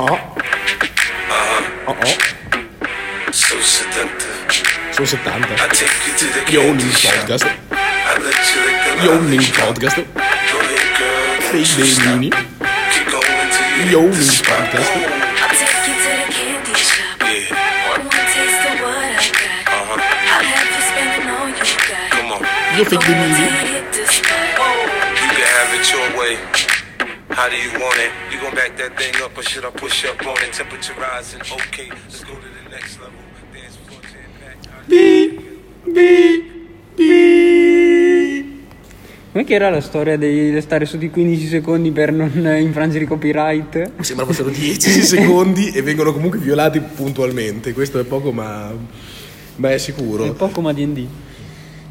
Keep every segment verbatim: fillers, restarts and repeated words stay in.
Oh. Oh. Oh. Sono settanta. Sono settanta. Yawning Podcast. Yawning Podcast. Fake dei Mini. Yawning Podcast. Io Fake dei Mini. How do you want it? You gonna back that thing up or should I push up on it? Temperature rising, okay, let's go to the next level. Dance before ten. Beep, beep, beep. Non è che era la storia di stare su di quindici secondi per non infrangere i copyright? Mi sembra fossero dieci secondi e vengono comunque violati puntualmente. Questo è poco ma... ma è sicuro. È poco ma D and D.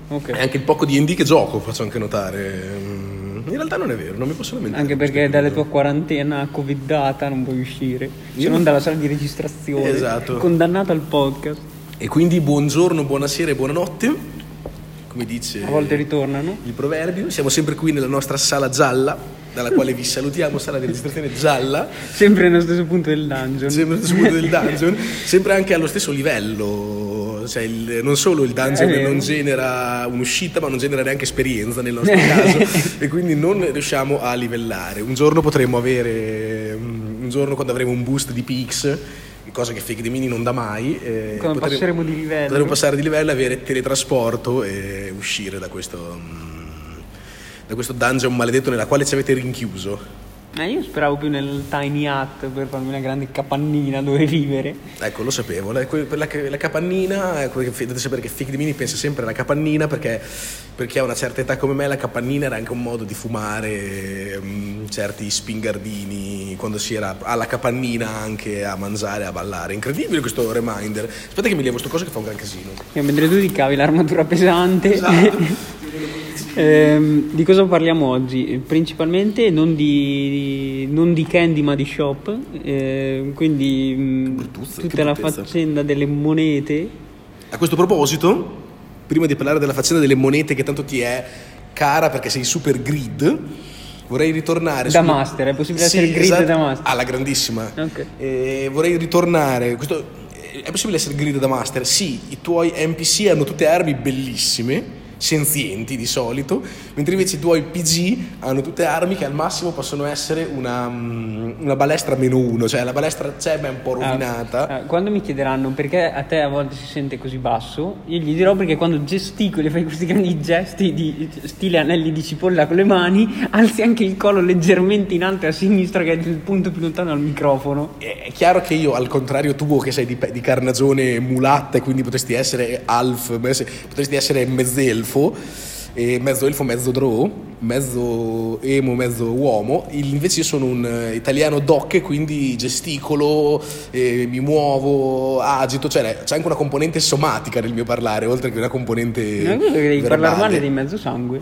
Okay. È anche il poco D and D che gioco, faccio anche notare. In realtà non è vero, non mi posso lamentare. Anche perché dalla tua quarantena covidata non puoi uscire, se io non dalla sala di registrazione. Esatto. Condannato al podcast. E quindi buongiorno, buonasera e buonanotte, come dice a volte ritornano il proverbio. Siamo sempre qui nella nostra sala gialla, dalla quale vi salutiamo, sala di registrazione gialla. Sempre nello stesso punto del dungeon. Sempre nello stesso punto del dungeon. Sempre anche allo stesso livello. Cioè il, non solo il dungeon eh, non genera un'uscita, ma non genera neanche esperienza nel nostro caso. E quindi non riusciamo a livellare. Un giorno potremo avere, un giorno quando avremo un boost di Pix, cosa che Fake dei Mini non dà mai, eh, potremo, passeremo di livello. Potremo passare di livello, avere teletrasporto e uscire da questo... da questo dungeon maledetto nella quale ci avete rinchiuso. Ma eh, io speravo più nel tiny hut per farmi una grande capannina dove vivere. Ecco, lo sapevo. La, la, la capannina, dovete sapere che Fake dei Mini pensa sempre alla capannina perché, perché a una certa età come me la capannina era anche un modo di fumare mh, certi spingardini quando si era alla capannina anche a mangiare, a ballare. Incredibile questo reminder. Aspetta che mi levo sto coso che fa un gran casino. E mentre tu ti cavi l'armatura pesante. Esatto. Eh, di cosa parliamo oggi? Principalmente non di, non di candy ma di shop, eh, quindi mh, tutta la faccenda delle monete. A questo proposito, prima di parlare della faccenda delle monete che tanto ti è cara perché sei super grid, vorrei ritornare da su... master, è possibile sì, essere grid, esatto, da master? Alla grandissima, okay. eh, vorrei ritornare questo... È possibile essere grid da master? Sì, i tuoi N P C hanno tutte armi bellissime, senzienti di solito, mentre invece i tuoi P G hanno tutte armi che al massimo possono essere una, una balestra meno uno, cioè la balestra c'è ma è un po' rovinata. Ah, quando mi chiederanno perché a te a volte si sente così basso, io gli dirò perché quando gesticoli, fai questi grandi gesti di stile anelli di cipolla con le mani, alzi anche il collo leggermente in alto a sinistra, che è il punto più lontano al microfono. È chiaro che io, al contrario tuo che sei di, di carnagione mulatta e quindi potresti essere half, potresti essere mezzelf, E mezzo elfo, mezzo drow, mezzo emo, mezzo uomo. Invece io sono un italiano doc, quindi gesticolo, eh, mi muovo, agito, cioè c'è anche una componente somatica nel mio parlare, oltre che una componente verbale. Non è vero che devi parlare male di mezzo sangue.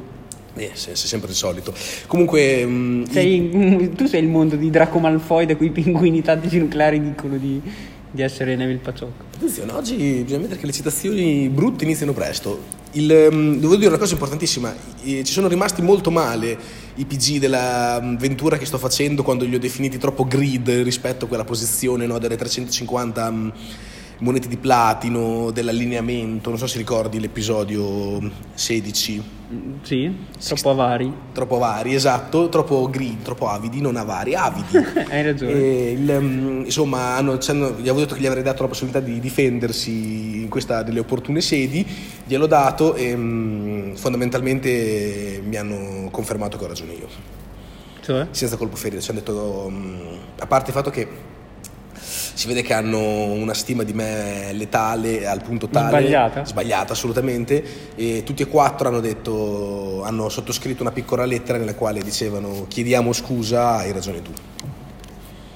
Eh, sei sempre il solito. Comunque mh, sei, i... tu sei il mondo di Draco Malfoy, da cui i pinguini tattici nucleari dicono di... di essere Neville Paciocco. Attenzione, oggi bisogna mettere che le citazioni brutte iniziano presto. Il, um, devo dire una cosa importantissima, eh, ci sono rimasti molto male i P G della um, Ventura che sto facendo quando li ho definiti troppo grid rispetto a quella posizione, no, delle trecentocinquanta um, monete di platino, dell'allineamento. Non so se ricordi l'episodio sedici. Sì, troppo avari. Troppo avari, esatto, troppo green, troppo avidi, non avari, avidi. Hai ragione. E il, um, insomma, hanno, hanno, gli avevo detto che gli avrei dato la possibilità di difendersi in questa delle opportune sedi, gliel'ho dato e um, fondamentalmente mi hanno confermato che ho ragione io. Cioè? Senza colpo ferito, ci hanno detto, um, a parte il fatto che si vede che hanno una stima di me letale al punto tale sbagliata, sbagliata assolutamente, e tutti e quattro hanno detto, hanno sottoscritto una piccola lettera nella quale dicevano chiediamo scusa, hai ragione tu.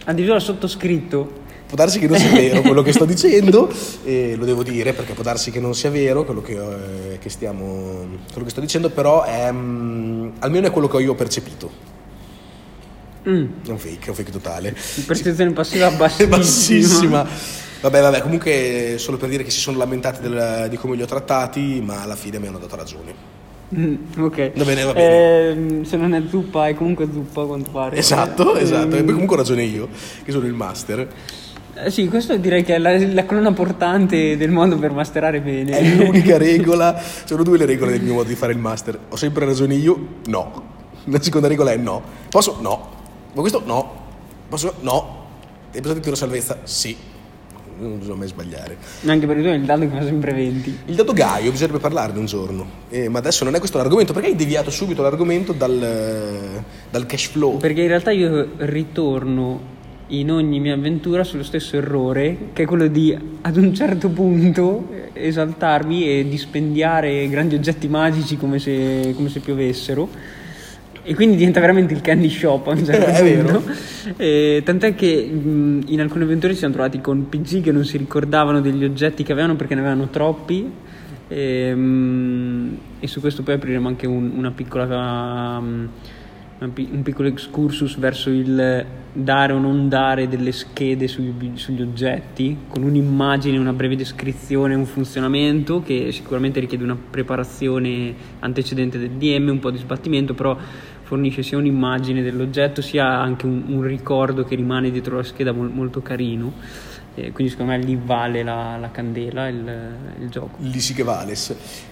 Addirittura sottoscritto. Può darsi che non sia vero quello che sto dicendo, e lo devo dire perché può darsi che non sia vero quello che, eh, che stiamo quello che sto dicendo, però è, mm, almeno è quello che io ho percepito. Mm. È un fake, è un fake totale. Percezione passiva bassissima. bassissima. Vabbè, vabbè, comunque solo per dire che si sono lamentati del, di come li ho trattati, ma alla fine mi hanno dato ragione. Mm, ok. Va bene, va bene. Eh, se non è zuppa, è comunque zuppa, a quanto pare. Esatto, eh. esatto. E poi comunque ho ragione io, che sono il master. Eh, sì, questo direi che è la, la colonna portante del modo per masterare bene. È l'unica regola. Sono due le regole del mio modo di fare il master. Ho sempre ragione io? No. La seconda regola è no. Posso? No. Ma questo? No. Posso? No. E pensate che una salvezza? Sì. Non bisogna mai sbagliare. Anche per il dato che fa sempre venti. Il dato Gaio, bisognerebbe parlarne un giorno. Eh, ma adesso non è questo l'argomento. Perché hai deviato subito l'argomento dal, dal cash flow? Perché in realtà io ritorno in ogni mia avventura sullo stesso errore, che è quello di ad un certo punto esaltarmi e dispendiare grandi oggetti magici come se, come se piovessero. E quindi diventa veramente il candy shop a un certo eh, punto. È vero. Eh, tant'è che mh, in alcune avventure ci siamo trovati con P G che non si ricordavano degli oggetti che avevano perché ne avevano troppi. E, mh, e su questo poi apriremo anche un, una piccola, um, una pi- un piccolo excursus verso il dare o non dare delle schede sugli, sugli oggetti, con un'immagine, una breve descrizione, un funzionamento che sicuramente richiede una preparazione antecedente del D M, un po' di sbattimento, però fornisce sia un'immagine dell'oggetto sia anche un, un ricordo che rimane dietro la scheda mol, molto carino. Eh, quindi secondo me lì vale la, la candela, il, il gioco. Lì sì che vale.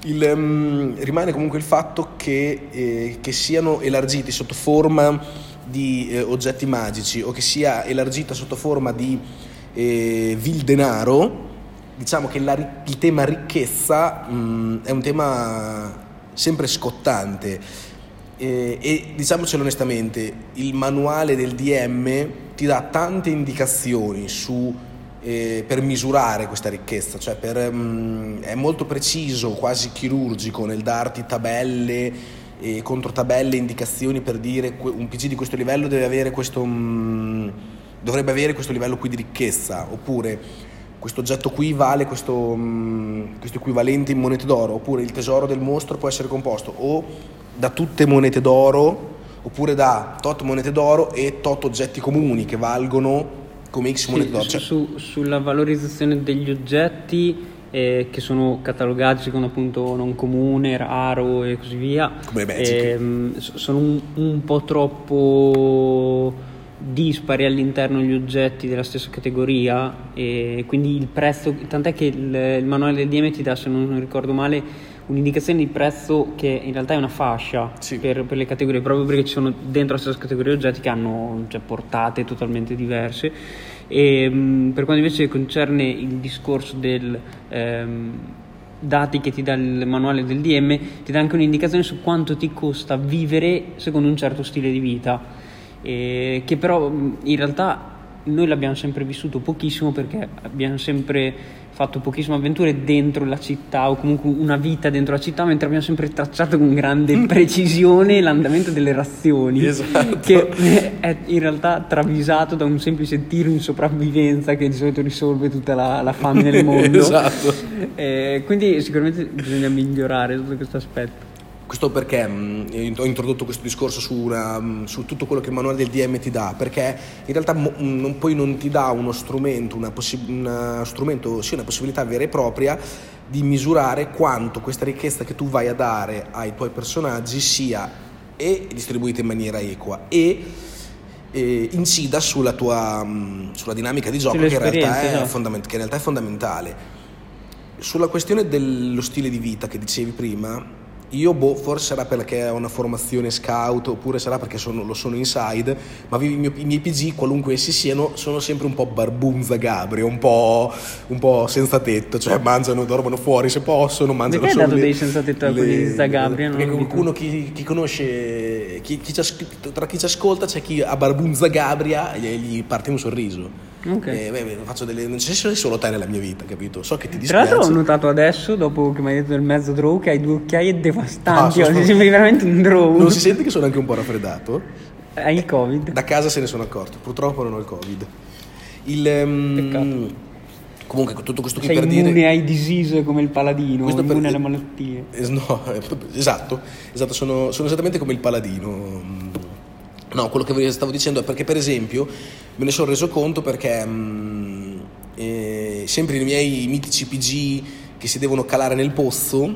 Il, um, rimane comunque il fatto che, eh, che siano elargiti sotto forma di eh, oggetti magici o che sia elargita sotto forma di eh, vil denaro, diciamo che la, il tema ricchezza mh, è un tema sempre scottante. Eh, e diciamocelo onestamente, il manuale del D M ti dà tante indicazioni su, eh, per misurare questa ricchezza, cioè per, mh, è molto preciso, quasi chirurgico nel darti tabelle e eh, controtabelle, indicazioni per dire un P G di questo livello deve avere questo, mh, dovrebbe avere questo livello qui di ricchezza, oppure questo oggetto qui vale questo, mh, questo equivalente in monete d'oro, oppure il tesoro del mostro può essere composto o da tutte monete d'oro oppure da tot monete d'oro e tot oggetti comuni che valgono come X monete sì, d'oro. Cioè... Su, sulla valorizzazione degli oggetti eh, che sono catalogati secondo appunto non comune, raro e così via, come eh, sono un, un po' troppo dispari all'interno gli oggetti della stessa categoria e quindi il prezzo, tant'è che il, il manuale del D M ti dà, se non ricordo male, un'indicazione di prezzo che in realtà è una fascia sì. per, per le categorie, proprio perché ci sono dentro la stessa categoria oggetti che hanno cioè, portate totalmente diverse. E, mh, per quanto invece concerne il discorso del ehm, dati che ti dà il manuale del D M, ti dà anche un'indicazione su quanto ti costa vivere secondo un certo stile di vita, e, che però in realtà noi l'abbiamo sempre vissuto pochissimo perché abbiamo sempre fatto pochissime avventure dentro la città o comunque una vita dentro la città, mentre abbiamo sempre tracciato con grande precisione l'andamento delle razioni, esatto. Che è in realtà travisato da un semplice tiro in sopravvivenza che di solito risolve tutta la, la fame nel mondo. Esatto. Eh, quindi sicuramente bisogna migliorare tutto questo aspetto. Questo perché mh, ho introdotto questo discorso su, una, mh, su tutto quello che il manuale del D M ti dà, perché in realtà mo, non, poi non ti dà uno strumento, una possi- una strumento sì, una possibilità vera e propria di misurare quanto questa richiesta che tu vai a dare ai tuoi personaggi sia e distribuita in maniera equa e, e incida sulla tua mh, sulla dinamica di gioco che in, realtà è no? fondament- che in realtà è fondamentale. Sulla questione dello stile di vita che dicevi prima, io boh, forse sarà perché ho una formazione scout oppure sarà perché sono, lo sono inside, ma i miei, i miei P G, qualunque essi siano, sono sempre un po' barbunza gabri, un po', un po' senza tetto, cioè mangiano, dormono fuori se possono, mangiano perché solo le... Perché hai dato dei senza tetto a quelli zagabri? Perché qualcuno chi, chi conosce, chi, chi tra chi ci ascolta c'è chi a barbunza gabria e gli parte un sorriso. Okay. Eh, beh, beh, faccio delle... non ci sono solo te nella mia vita, capito? So che ti dispiace. Tra l'altro ho notato adesso, dopo che mi hai detto del mezzo draw, che hai due occhiaie devastanti. Ah, sono... sembri veramente un draw. Non si sente che sono anche un po' raffreddato? Hai il Covid? Da casa se ne sono accorto. Purtroppo non ho il Covid. Il, um... Peccato. Comunque tutto questo qui sei per dire... Sei immune ai disease come il paladino, questo immune per... alle malattie. Eh, no, esatto. Esatto, sono, sono esattamente come il paladino. No, quello che stavo dicendo è perché per esempio me ne sono reso conto perché mh, eh, sempre i miei mitici P G che si devono calare nel pozzo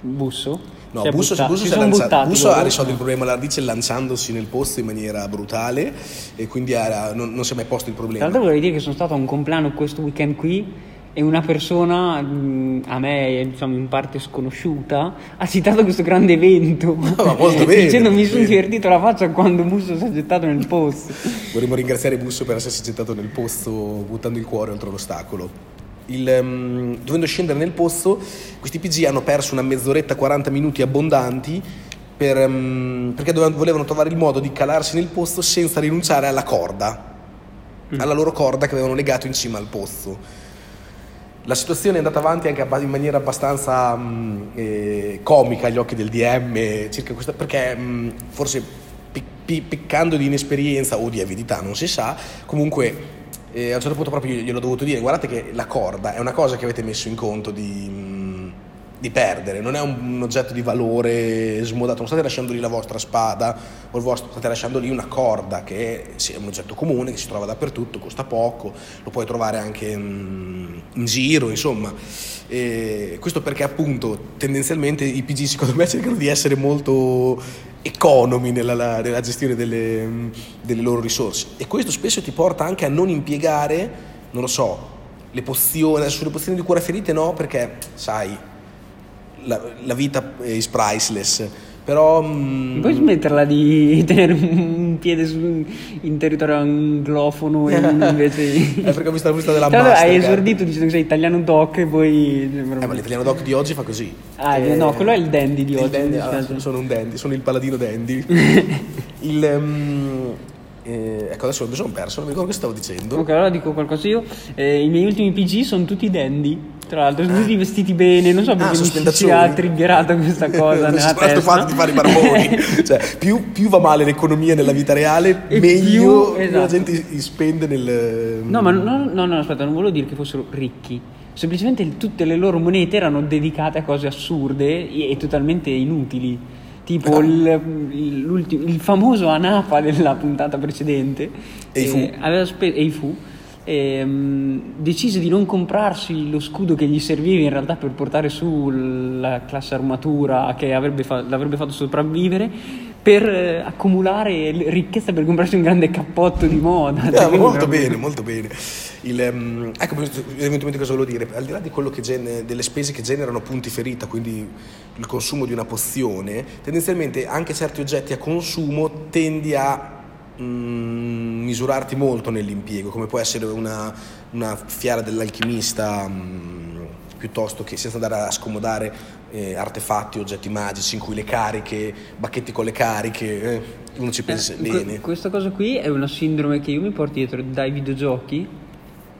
Busso? No, si Busso, butta- Busso, si si lanza- buttati, Busso ha risolto il problema all'ardice lanciandosi nel posto in maniera brutale e quindi ha, non, non si è mai posto il problema. Tra l'altro vorrei dire che sono stato a un compleanno questo weekend qui e una persona mh, a me, diciamo, in parte sconosciuta, ha citato questo grande evento, no, molto bene, dicendo mi sono divertito la faccia quando Busso si è gettato nel pozzo. Vorremmo ringraziare Busso per essersi gettato nel pozzo buttando il cuore oltre l'ostacolo. Il, um, dovendo scendere nel pozzo, questi P G hanno perso una mezz'oretta, quaranta minuti abbondanti per, um, perché dovevano, volevano trovare il modo di calarsi nel pozzo senza rinunciare alla corda, mm. alla loro corda che avevano legato in cima al pozzo. La situazione è andata avanti anche in maniera abbastanza um, eh, comica agli occhi del D M, circa questa, perché um, forse pic- pic- piccando di inesperienza o di avidità, non si sa, comunque eh, a un certo punto proprio gliel'ho dovuto dire: guardate che la corda è una cosa che avete messo in conto di, um, di perdere, non è un, un oggetto di valore smodato, non state lasciando lì la vostra spada o il vostro, state lasciando lì una corda che sì, è un oggetto comune, che si trova dappertutto, costa poco, lo puoi trovare anche... Um, in giro, insomma, e questo perché appunto tendenzialmente i P G secondo me cercano di essere molto economi nella, nella gestione delle, delle loro risorse, e questo spesso ti porta anche a non impiegare, non lo so, le pozioni. Sulle pozioni di cura ferite no, perché sai la, la vita è priceless, però mm, puoi smetterla di tenere un piede su, in territorio anglofono e invece è perché mi sta gusta della master. Hai esordito dicendo che sei italiano doc e poi eh, ma l'italiano doc di oggi fa così. Ah, eh, no, quello è il dandy di il oggi. Dandy, ah, sono un dandy, sono il paladino dandy. il um, eh, ecco adesso mi sono perso, non mi ricordo che stavo dicendo. Ok, allora dico qualcosa io. Eh, i miei ultimi P G sono tutti dandy. Tra l'altro sono tutti vestiti bene, non so perché ah, mi sia triggerata questa cosa nella testa. Sono fatto di fare i barboni. Cioè, più, più va male l'economia nella vita reale, e meglio più, esatto, la gente spende nel... No, ma no, no, no, aspetta, non volevo dire che fossero ricchi. Semplicemente tutte le loro monete erano dedicate a cose assurde e, e totalmente inutili. Tipo il, il, il famoso Anapa della puntata precedente. E i fu. Aveva spe- e i fu. E, um, decise di non comprarsi lo scudo che gli serviva in realtà per portare su la classe armatura che avrebbe fa- l'avrebbe fatto sopravvivere, per eh, accumulare ricchezza per comprarsi un grande cappotto di moda. Eh, molto bene, molto bene. Il, um, ecco, eventualmente cosa volevo dire, al di là di quello che gener- delle spese che generano punti ferita, quindi il consumo di una pozione, tendenzialmente anche certi oggetti a consumo tendi a Mm, misurarti molto nell'impiego, come può essere una, una fiara dell'alchimista, mm, piuttosto che senza andare a scomodare eh, artefatti, oggetti magici in cui le cariche, bacchetti con le cariche, eh, uno ci pensa eh, bene. Questa cosa qui è una sindrome che io mi porto dietro dai videogiochi,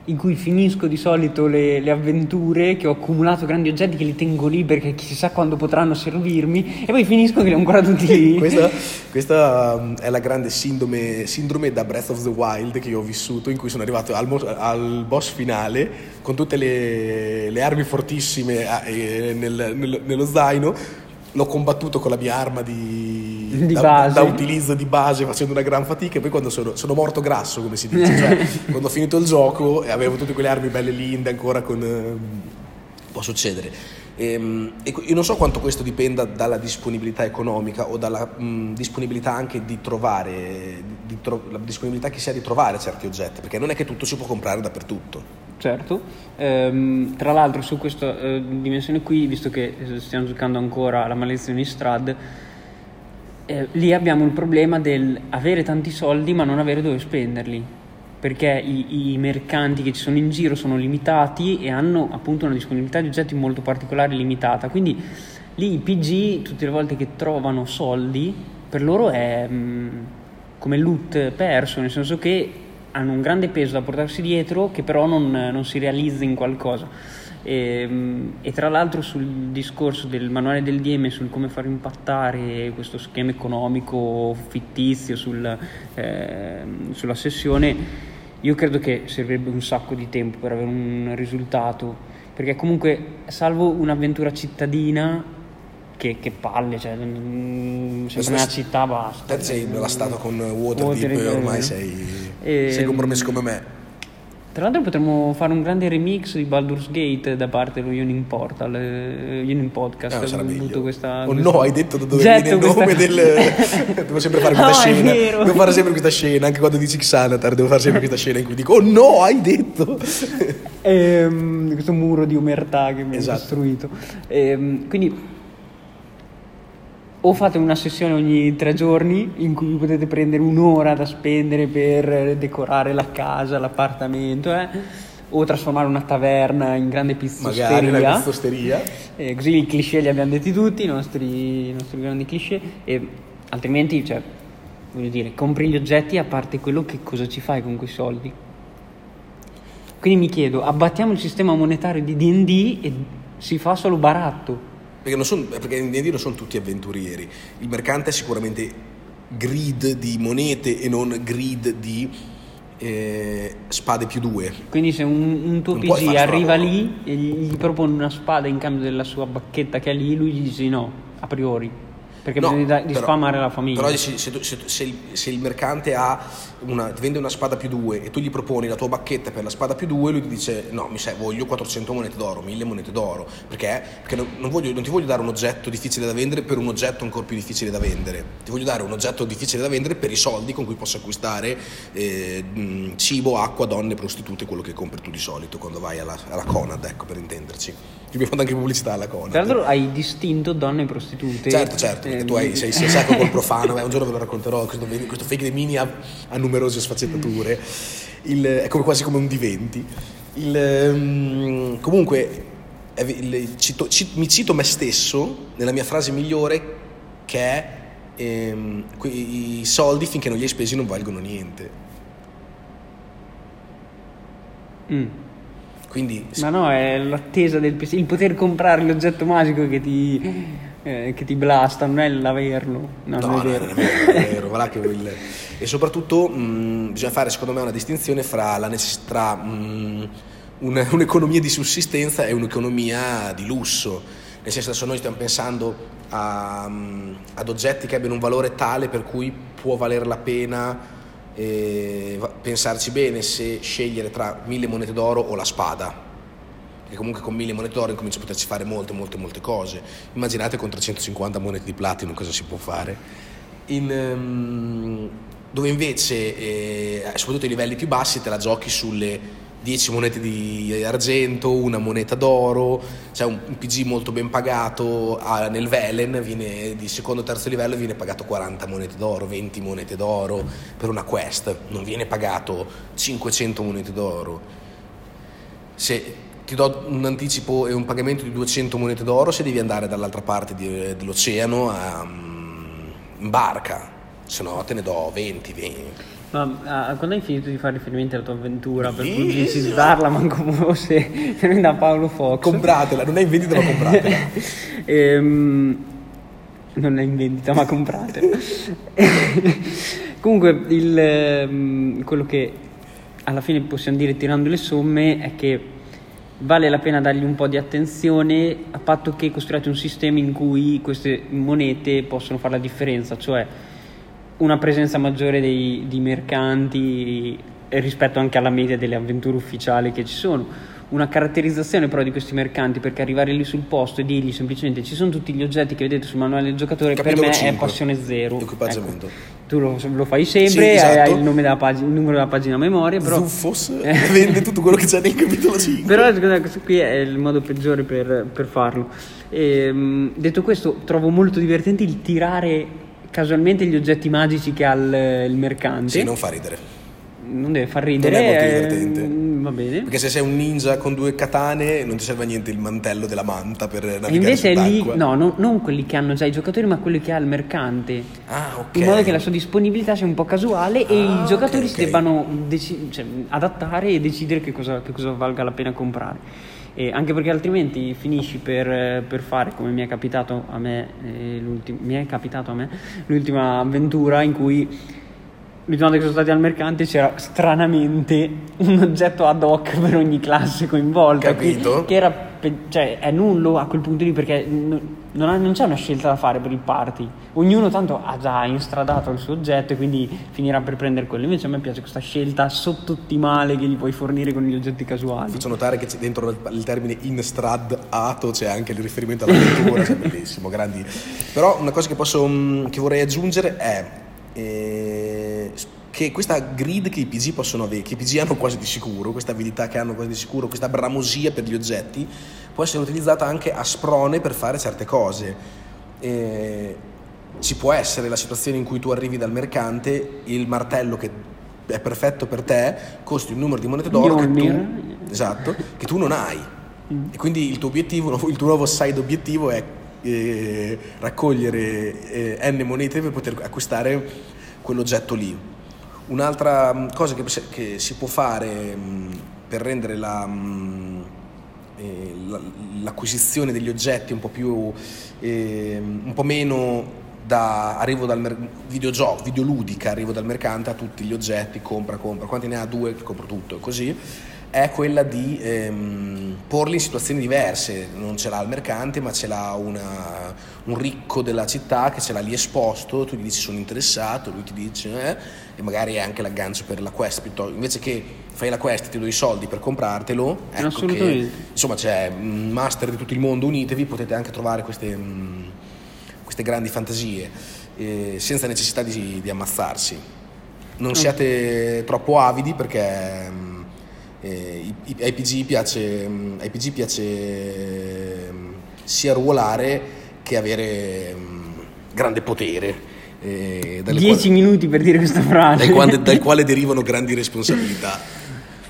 in cui finisco di solito le, le avventure che ho accumulato grandi oggetti che li tengo lì perché chissà quando potranno servirmi, e poi finisco che li ho ancora tutti lì. questa, questa è la grande sindrome, sindrome da Breath of the Wild che io ho vissuto, in cui sono arrivato al, al boss finale con tutte le, le armi fortissime eh, nel, nel, nello zaino, l'ho combattuto con la mia arma di Di da, base. da utilizzo di base, facendo una gran fatica, e poi quando sono, sono morto grasso, come si dice, cioè, quando ho finito il gioco e avevo tutte quelle armi belle linde ancora con eh, può succedere. E, e io non so quanto questo dipenda dalla disponibilità economica o dalla mh, disponibilità anche di trovare di tro- la disponibilità che si ha di trovare certi oggetti, perché non è che tutto si può comprare dappertutto. Certo, ehm, tra l'altro su questa eh, dimensione qui, visto che stiamo giocando ancora alla maledizione di Strad, Eh, lì abbiamo il problema del avere tanti soldi ma non avere dove spenderli, perché i, i mercanti che ci sono in giro sono limitati e hanno appunto una disponibilità di oggetti molto particolare limitata, quindi lì i P G tutte le volte che trovano soldi per loro è mh, come loot perso, nel senso che hanno un grande peso da portarsi dietro che però non, non si realizza in qualcosa. E, e tra l'altro sul discorso del manuale del D M sul come far impattare questo schema economico fittizio sul, eh, sulla sessione, io credo che servirebbe un sacco di tempo per avere un risultato, perché comunque salvo un'avventura cittadina che, che palle, cioè sembra una città basta, te sei blastato con Waterdeep, Waterdeep ormai sei, sei compromesso come me. Tra l'altro potremmo fare un grande remix di Baldur's Gate da parte dello Union Portal, eh, Union Podcast. No, sarà tutto questa, oh questa... no, hai detto da dove viene il nome questa... del... Devo sempre fare questa no, scena, devo fare sempre questa scena, anche quando dici Xanatar, devo fare sempre questa scena in cui dico, oh no, hai detto! ehm, questo muro di umertà che mi esatto. è costruito. Ehm, quindi... o fate una sessione ogni tre giorni in cui potete prendere un'ora da spendere per decorare la casa, l'appartamento, eh? O trasformare una taverna in grande pizzosteria. Magari una pizzosteria. Eh, così i cliché li abbiamo detti tutti, i nostri, i nostri grandi cliché. E altrimenti, cioè, voglio dire, compri gli oggetti, a parte quello, che cosa ci fai con quei soldi? Quindi mi chiedo, abbattiamo il sistema monetario di D and D e si fa solo baratto. Perché, non son, perché in D and D non sono tutti avventurieri. Il mercante è sicuramente grid di monete e non grid di eh, spade più due. Quindi se un, un tuo non P G arriva lì e gli propone una spada in cambio della sua bacchetta che ha lì, lui gli dice no, a priori, perché no, bisogna diffamare la famiglia. Però se, se, se, se, se il mercante ha una, ti vende una spada più due e tu gli proponi la tua bacchetta per la spada più due, lui ti dice no, mi sai, voglio quattrocento monete d'oro, mille monete d'oro, perché, perché non, non, voglio, non ti voglio dare un oggetto difficile da vendere per un oggetto ancora più difficile da vendere, ti voglio dare un oggetto difficile da vendere per i soldi con cui posso acquistare eh, cibo, acqua, donne, prostitute, quello che compri tu di solito quando vai alla, alla Conad, ecco, per intenderci. Ti abbiamo fatto anche pubblicità alla Conad. Tra l'altro hai distinto donne e prostitute. Certo, certo, perché tu hai, sei, sei sacco col profano. Beh, un giorno ve lo racconterò, questo, questo fake dei mini ha, ha numerose sfaccettature. Il, è come, quasi come un diventi. Il, um, comunque, il, cito, cito, mi cito me stesso nella mia frase migliore, che è ehm, i soldi finché non li hai spesi non valgono niente. Mm. Quindi, ma no, è l'attesa del il poter comprare l'oggetto magico che ti, eh, che ti blasta, non è l'averlo. No, no, non è vero. No, non è vero, è vero. Voilà che il... E soprattutto mh, bisogna fare, secondo me, una distinzione fra la necessità, mh, un, un'economia di sussistenza e un'economia di lusso. Nel senso, adesso noi stiamo pensando a, mh, ad oggetti che abbiano un valore tale per cui può valer la pena e pensarci bene se scegliere tra mille monete d'oro o la spada, perché comunque con mille monete d'oro incomincia a poterci fare molte molte molte cose. Immaginate con trecentocinquanta monete di platino cosa si può fare. In, dove invece eh, soprattutto ai livelli più bassi te la giochi sulle dieci monete di argento, una moneta d'oro. C'è un, un P G molto ben pagato ah, nel Velen, viene di secondo o terzo livello, viene pagato quaranta monete d'oro, venti monete d'oro per una quest, non viene pagato cinquecento monete d'oro. Se ti do un anticipo e un pagamento di duecento monete d'oro se devi andare dall'altra parte di, dell'oceano a, um, in barca, se no te ne do venti venti. Ma ah, quando hai finito di fare riferimenti alla tua avventura, per pubblicizzarla, manco se viene da Paolo Fox, compratela, non è in vendita ma compratela. ehm, non è in vendita ma compratela. Comunque il, quello che alla fine possiamo dire tirando le somme è che vale la pena dargli un po' di attenzione, a patto che costruiate un sistema in cui queste monete possono fare la differenza, cioè una presenza maggiore dei, di mercanti rispetto anche alla media delle avventure ufficiali che ci sono, una caratterizzazione però di questi mercanti, perché arrivare lì sul posto e dirgli semplicemente ci sono tutti gli oggetti che vedete sul manuale del giocatore, capitolo per me cinque, è passione zero, equipaggiamento. Ecco, tu lo, lo fai sempre, sì, esatto. Hai il nome della pag- il numero della pagina a memoria, però Zuffos vende tutto quello che c'è nel capitolo cinque. Però secondo me questo qui è il modo peggiore per, per farlo. E, detto questo, trovo molto divertente il tirare casualmente gli oggetti magici che ha il, il mercante. Sì, non fa ridere. Non deve far ridere. Non è molto divertente. Eh, va bene. Perché se sei un ninja con due katane non ti serve a niente il mantello della manta per navigare. E invece lì, no, no, non quelli che hanno già i giocatori, ma quelli che ha il mercante. Ah, ok. In modo che la sua disponibilità sia un po' casuale ah, e i giocatori okay, si okay. debbano deci- cioè, adattare e decidere che cosa, che cosa valga la pena comprare. Eh, anche perché altrimenti finisci per, per fare come mi è capitato a me eh, mi è capitato a me l'ultima avventura in cui l'ultima volta che sono stati al mercante c'era stranamente un oggetto ad hoc per ogni classe coinvolta. Capito? Che, che era cioè è nullo a quel punto lì, perché non, ha, non c'è una scelta da fare per il party, ognuno tanto ha già instradato il suo oggetto e quindi finirà per prendere quello. Invece a me piace questa scelta sottottimale che gli puoi fornire con gli oggetti casuali. Faccio notare che c'è dentro il termine instradato, c'è anche il riferimento alla lettura, cioè bellissimo, grandi. Però una cosa che posso che vorrei aggiungere è eh, che questa grid che i P G possono avere, che i P G hanno quasi di sicuro, questa abilità che hanno quasi di sicuro, questa bramosia per gli oggetti, può essere utilizzata anche a sprone per fare certe cose. Eh, ci può essere la situazione in cui tu arrivi dal mercante, il martello che è perfetto per te costi un numero di monete d'oro che tu, esatto, che tu non hai, mm. e quindi il tuo obiettivo, il tuo nuovo side obiettivo è eh, raccogliere eh, n monete per poter acquistare quell'oggetto lì. Un'altra cosa che, che si può fare mh, per rendere la, mh, eh, la, l'acquisizione degli oggetti un po' più eh, un po' meno da arrivo dal mer- videogioco, videoludica, arrivo dal mercante a tutti gli oggetti, compra, compra, quanti ne ha, due, compro tutto, così, è quella di ehm, porli in situazioni diverse. Non ce l'ha il mercante, ma ce l'ha una, un ricco della città che ce l'ha lì esposto, tu gli dici sono interessato, lui ti dice eh, e magari è anche l'aggancio per la quest, piuttosto, invece che fai la quest e ti do i soldi per comprartelo, ecco che insomma c'è master di tutto il mondo, unitevi, potete anche trovare queste, mh, queste grandi fantasie eh, senza necessità di, di ammazzarsi. Non siate troppo avidi, perché mh, Eh, ai P G piace, ai P G piace sia ruolare che avere grande potere. Eh, dieci quali... minuti per dire questa frase dal quale, dal quale derivano grandi responsabilità.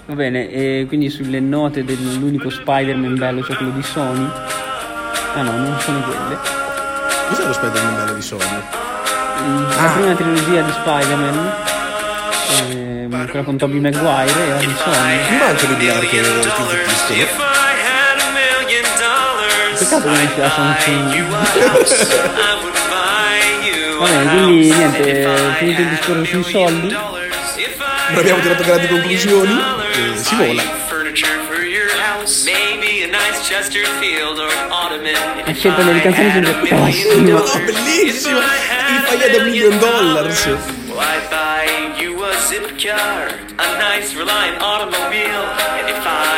Va bene, eh, quindi sulle note dell'unico Spider-Man bello, cioè quello di Sony. Ah no, non sono quelle. Cos'è lo Spider-Man bello di Sony? La ah. prima trilogia di Spider-Man, eh, quella con Tobey Maguire, e la di Sony. Mi manca l'idea che era tutto questo. Peccato che non sia la Samsung. Va bene, quindi niente, finito il discorso sui soldi. Non abbiamo tirato grandi conclusioni e si vola. La scelta delle canzoni sono bellissima. No, bellissima! Il pagliato a million dollars. I buy you a zip car, a nice reliant automobile, and if I